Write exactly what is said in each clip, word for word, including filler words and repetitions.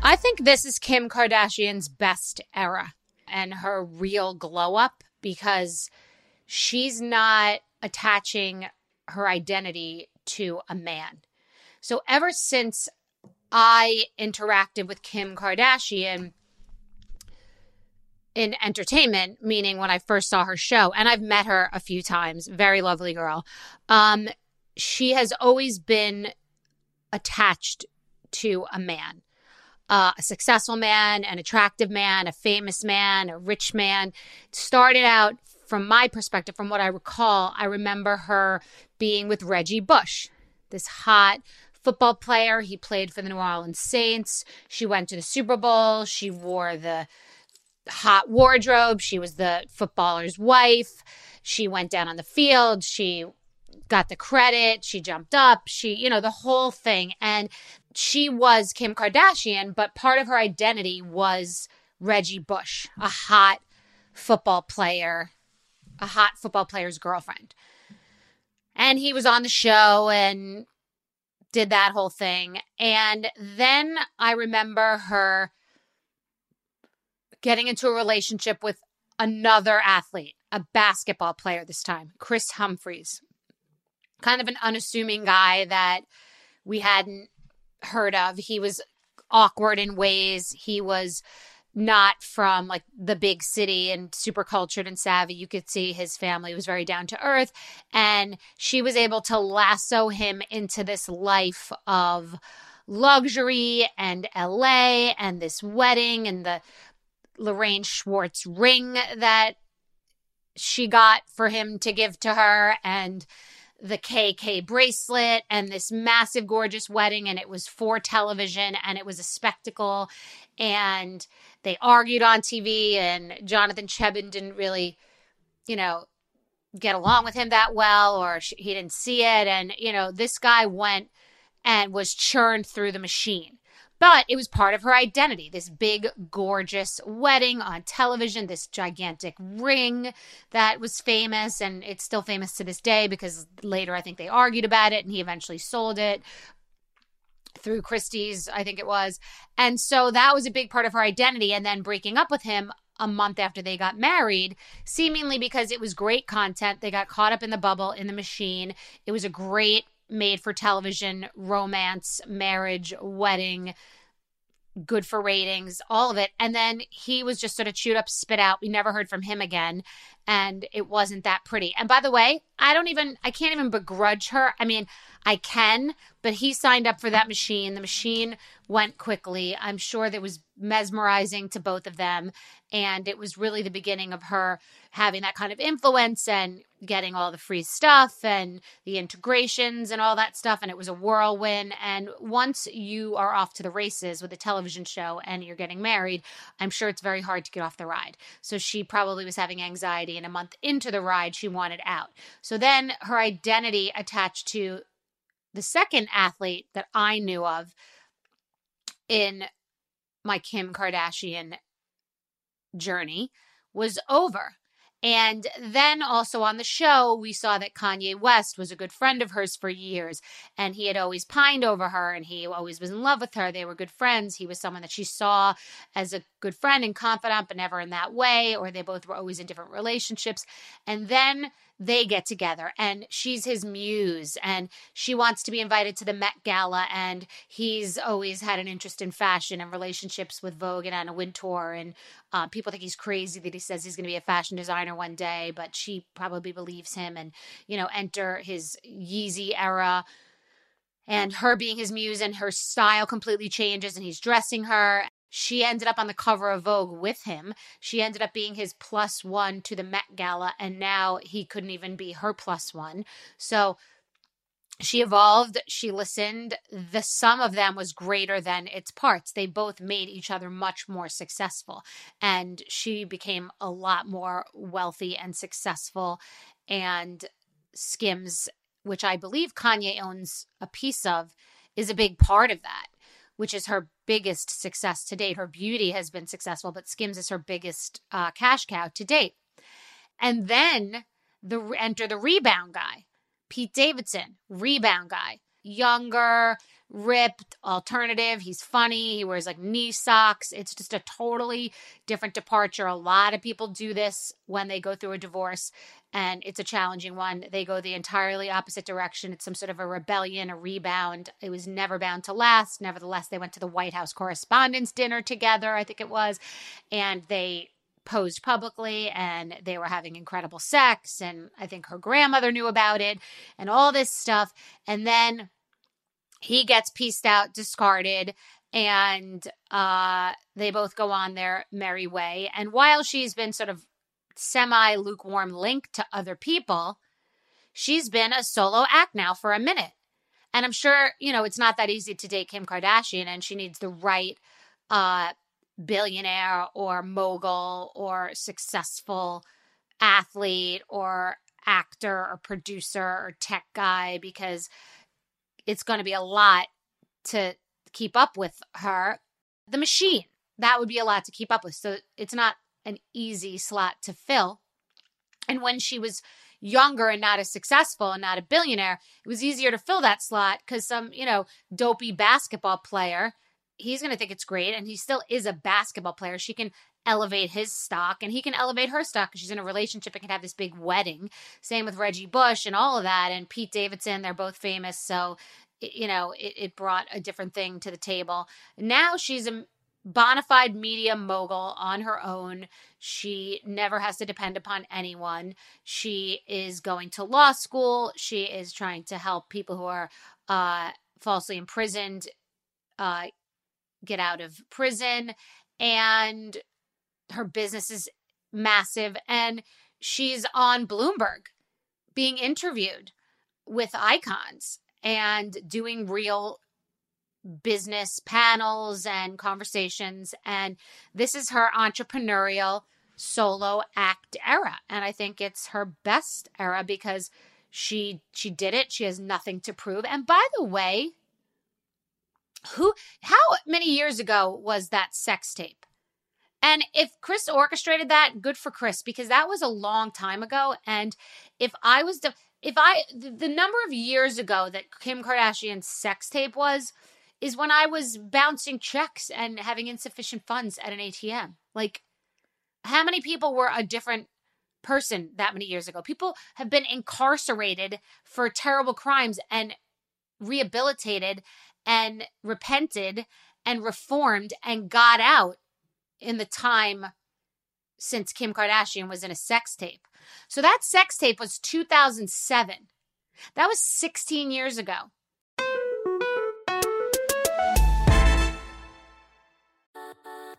I think this is Kim Kardashian's best era and her real glow up, because she's not attaching her identity to a man. So ever since I interacted with Kim Kardashian in entertainment, meaning when I first saw her show, and I've met her a few times, very lovely girl, um, she has always been attached to a man. Uh, a successful man, an attractive man, a famous man, a rich man. It started out, from my perspective, from what I recall, I remember her being with Reggie Bush, this hot football player. He played for the New Orleans Saints. She went to the Super Bowl. She wore the hot wardrobe. She was the footballer's wife. She went down on the field. She got the credit. She jumped up. She, you know, the whole thing. And she was Kim Kardashian, but part of her identity was Reggie Bush, a hot football player, a hot football player's girlfriend. And he was on the show and did that whole thing. And then I remember her getting into a relationship with another athlete, a basketball player this time, Chris Humphreys, kind of an unassuming guy that we hadn't heard of. He was awkward in ways. He was not from like the big city and super cultured and savvy. You could see his family was very down to earth, and she was able to lasso him into this life of luxury and L A and this wedding and the Lorraine Schwartz ring that she got for him to give to her, and the K K bracelet, and this massive, gorgeous wedding. And it was for television, and it was a spectacle. And they argued on T V, and Jonathan Cheban didn't really, you know, get along with him that well, or she, he didn't see it. And, you know, this guy went and was churned through the machine. But it was part of her identity, this big, gorgeous wedding on television, this gigantic ring that was famous, and it's still famous to this day because later I think they argued about it and he eventually sold it through Christie's, I think it was. And so that was a big part of her identity. And then breaking up with him a month after they got married, seemingly because it was great content. They got caught up in the bubble, in the machine. It was a great made for television romance, marriage, wedding, good for ratings, all of it. And then he was just sort of chewed up, spit out. We never heard from him again. And it wasn't that pretty. And by the way, I don't even, I can't even begrudge her. I mean, I can, but he signed up for that machine. The machine went quickly. I'm sure that was mesmerizing to both of them. And it was really the beginning of her having that kind of influence and getting all the free stuff and the integrations and all that stuff. And it was a whirlwind. And once you are off to the races with a television show and you're getting married, I'm sure it's very hard to get off the ride. So she probably was having anxiety. And a month into the ride, she wanted out. So then her identity attached to the second athlete that I knew of in my Kim Kardashian journey was over. And then also on the show, we saw that Kanye West was a good friend of hers for years. And he had always pined over her and he always was in love with her. They were good friends. He was someone that she saw as a good friend and confidant, but never in that way. Or they both were always in different relationships. And then they get together and she's his muse and she wants to be invited to the Met Gala. And he's always had an interest in fashion and relationships with Vogue and Anna Wintour. And uh, people think he's crazy that he says he's going to be a fashion designer one day, but she probably believes him. And, you know, enter his Yeezy era and her being his muse and her style completely changes and he's dressing her. She ended up on the cover of Vogue with him. She ended up being his plus one to the Met Gala, and now he couldn't even be her plus one. So she evolved. She listened. The sum of them was greater than its parts. They both made each other much more successful, and she became a lot more wealthy and successful. And Skims, which I believe Kanye owns a piece of, is a big part of that, which is her biggest success to date. Her beauty has been successful, but Skims is her biggest uh, cash cow to date. And then the enter the rebound guy, Pete Davidson, rebound guy, younger, ripped, alternative. He's funny. He wears like knee socks. It's just a totally different departure. A lot of people do this when they go through a divorce, and it's a challenging one. They go the entirely opposite direction. It's some sort of a rebellion, a rebound. It was never bound to last. Nevertheless, they went to the White House Correspondents' Dinner together, I think it was, and they posed publicly, and they were having incredible sex, and I think her grandmother knew about it, and all this stuff. And then he gets pieced out, discarded, and uh, they both go on their merry way. And while she's been sort of semi-lukewarm linked to other people, she's been a solo act now for a minute. And I'm sure, you know, it's not that easy to date Kim Kardashian, and she needs the right uh, billionaire or mogul or successful athlete or actor or producer or tech guy, because it's going to be a lot to keep up with her. The machine, that would be a lot to keep up with. So it's not an easy slot to fill. And when she was younger and not as successful and not a billionaire, it was easier to fill that slot because some, you know, dopey basketball player, he's going to think it's great. And he still is a basketball player. She can elevate his stock and he can elevate her stock because she's in a relationship and can have this big wedding. Same with Reggie Bush and all of that. And Pete Davidson, they're both famous. So, you know, it, it brought a different thing to the table. Now she's a bona fide media mogul on her own. She never has to depend upon anyone. She is going to law school. She is trying to help people who are uh, falsely imprisoned uh, get out of prison. And her business is massive, and she's on Bloomberg being interviewed with icons and doing real business panels and conversations. And this is her entrepreneurial solo act era. And I think it's her best era because she she did it. She has nothing to prove. And by the way, who? how many years ago was that sex tape? And if Chris orchestrated that, good for Chris, because that was a long time ago. And if I was, de- if I, the, the number of years ago that Kim Kardashian's sex tape was, is when I was bouncing checks and having insufficient funds at an A T M. Like, how many people were a different person that many years ago? People have been incarcerated for terrible crimes and rehabilitated and repented and reformed and got out in the time since Kim Kardashian was in a sex tape. So that sex tape was two thousand seven. That was sixteen years ago.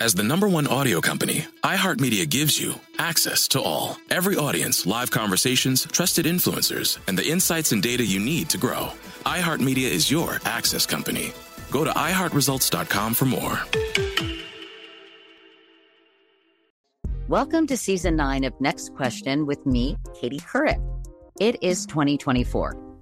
As the number one audio company, iHeartMedia gives you access to all. Every audience, live conversations, trusted influencers, and the insights and data you need to grow. iHeartMedia is your access company. Go to i heart results dot com for more. Welcome to Season nine of Next Question with me, Katie Couric. It is twenty twenty-four.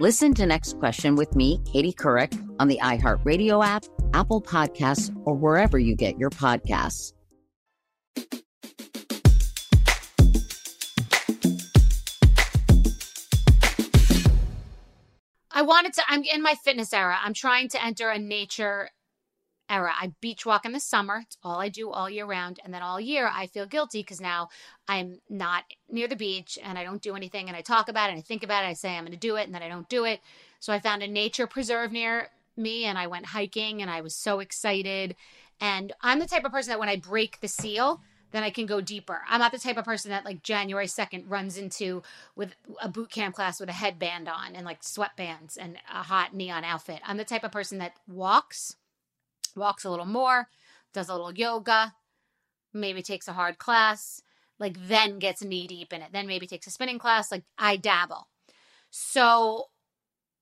Listen to Next Question with me, Katie Couric, on the iHeartRadio app, Apple Podcasts, or wherever you get your podcasts. I wanted to, I'm in my fitness era. I'm trying to enter a nature era. I beach walk in the summer. It's all I do all year round. And then all year I feel guilty because now I'm not near the beach and I don't do anything. And I talk about it and I think about it. I say I'm going to do it and then I don't do it. So I found a nature preserve near me and I went hiking and I was so excited. And I'm the type of person that when I break the seal, then I can go deeper. I'm not the type of person that like January second runs into with a boot camp class with a headband on and like sweatbands and a hot neon outfit. I'm the type of person that walks. Walks a little more, does a little yoga, maybe takes a hard class, like then gets knee deep in it. Then maybe takes a spinning class. Like I dabble. So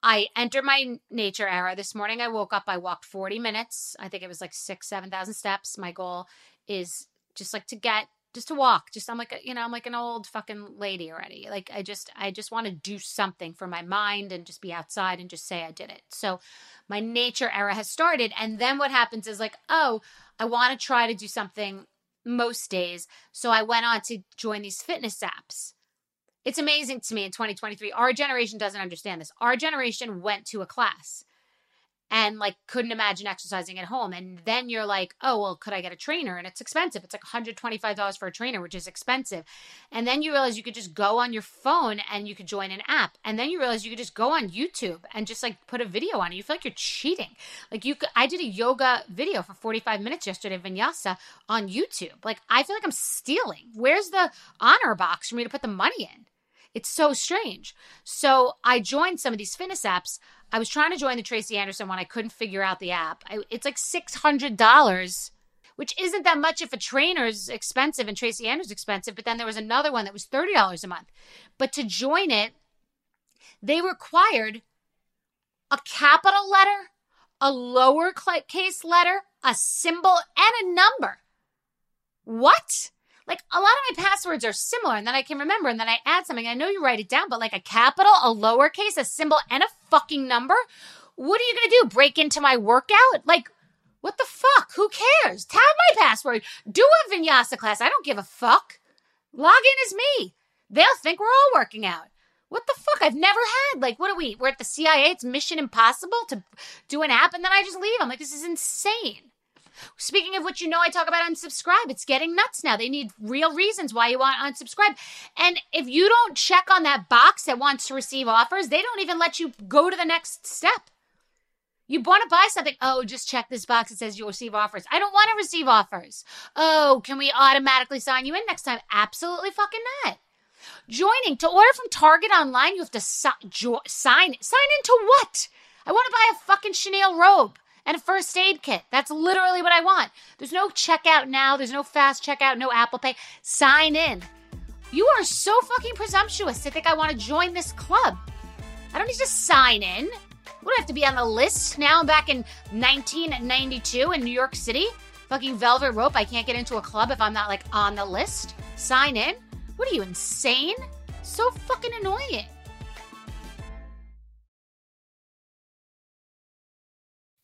I enter my nature era. This morning I woke up, I walked forty minutes. I think it was like six, seven thousand steps. My goal is just like to get, just to walk. Just, I'm like, a, you know, I'm like an old fucking lady already. Like I just, I just want to do something for my mind and just be outside and just say I did it. So my nature era has started. And then what happens is like, oh, I want to try to do something most days. So I went on to join these fitness apps. It's amazing to me in twenty twenty-three, our generation doesn't understand this. Our generation went to a class and like couldn't imagine exercising at home. And then you're like, oh, well, could I get a trainer? And it's expensive. It's like one hundred twenty-five dollars for a trainer, which is expensive. And then you realize you could just go on your phone and you could join an app. And then you realize you could just go on YouTube and just like put a video on it. You feel like you're cheating. Like you, could, I did a yoga video for forty-five minutes yesterday, vinyasa, on YouTube. Like I feel like I'm stealing. Where's the honor box for me to put the money in? It's so strange. So I joined some of these fitness apps. I was trying to join the Tracy Anderson one. I couldn't figure out the app. I, it's like six hundred dollars, which isn't that much if a trainer's expensive and Tracy Anderson's expensive. But then there was another one that was thirty dollars a month. But to join it, they required a capital letter, a lowercase letter, a symbol, and a number. What? Like a lot of my passwords are similar and then I can remember and then I add something. I know you write it down, but like a capital, a lowercase, a symbol, and a fucking number? What are you going to do? Break into my workout? Like what the fuck? Who cares? Tab my password. Do a vinyasa class. I don't give a fuck. Log in as me. They'll think we're all working out. What the fuck? I've never had. Like what are we? We're at the C I A. It's Mission Impossible to do an app and then I just leave. I'm like, this is insane. Speaking of which, you know, I talk about unsubscribe. It's getting nuts now. They need real reasons why you want unsubscribe. And if you don't check on that box that wants to receive offers, they don't even let you go to the next step. You want to buy something. Oh, just check this box. It says you'll receive offers. I don't want to receive offers. Oh, can we automatically sign you in next time? Absolutely fucking not. Joining. To order from Target online, you have to si- jo- sign. Sign into what? I want to buy a fucking Chanel robe. And a first aid kit. That's literally what I want. There's no checkout now. There's no fast checkout, no Apple Pay. Sign in. You are so fucking presumptuous to think I want to join this club. I don't need to sign in. We don't have to be on the list now. I'm back in nineteen ninety-two in New York City. Fucking velvet rope. I can't get into a club if I'm not like on the list. Sign in. What are you, insane? So fucking annoying.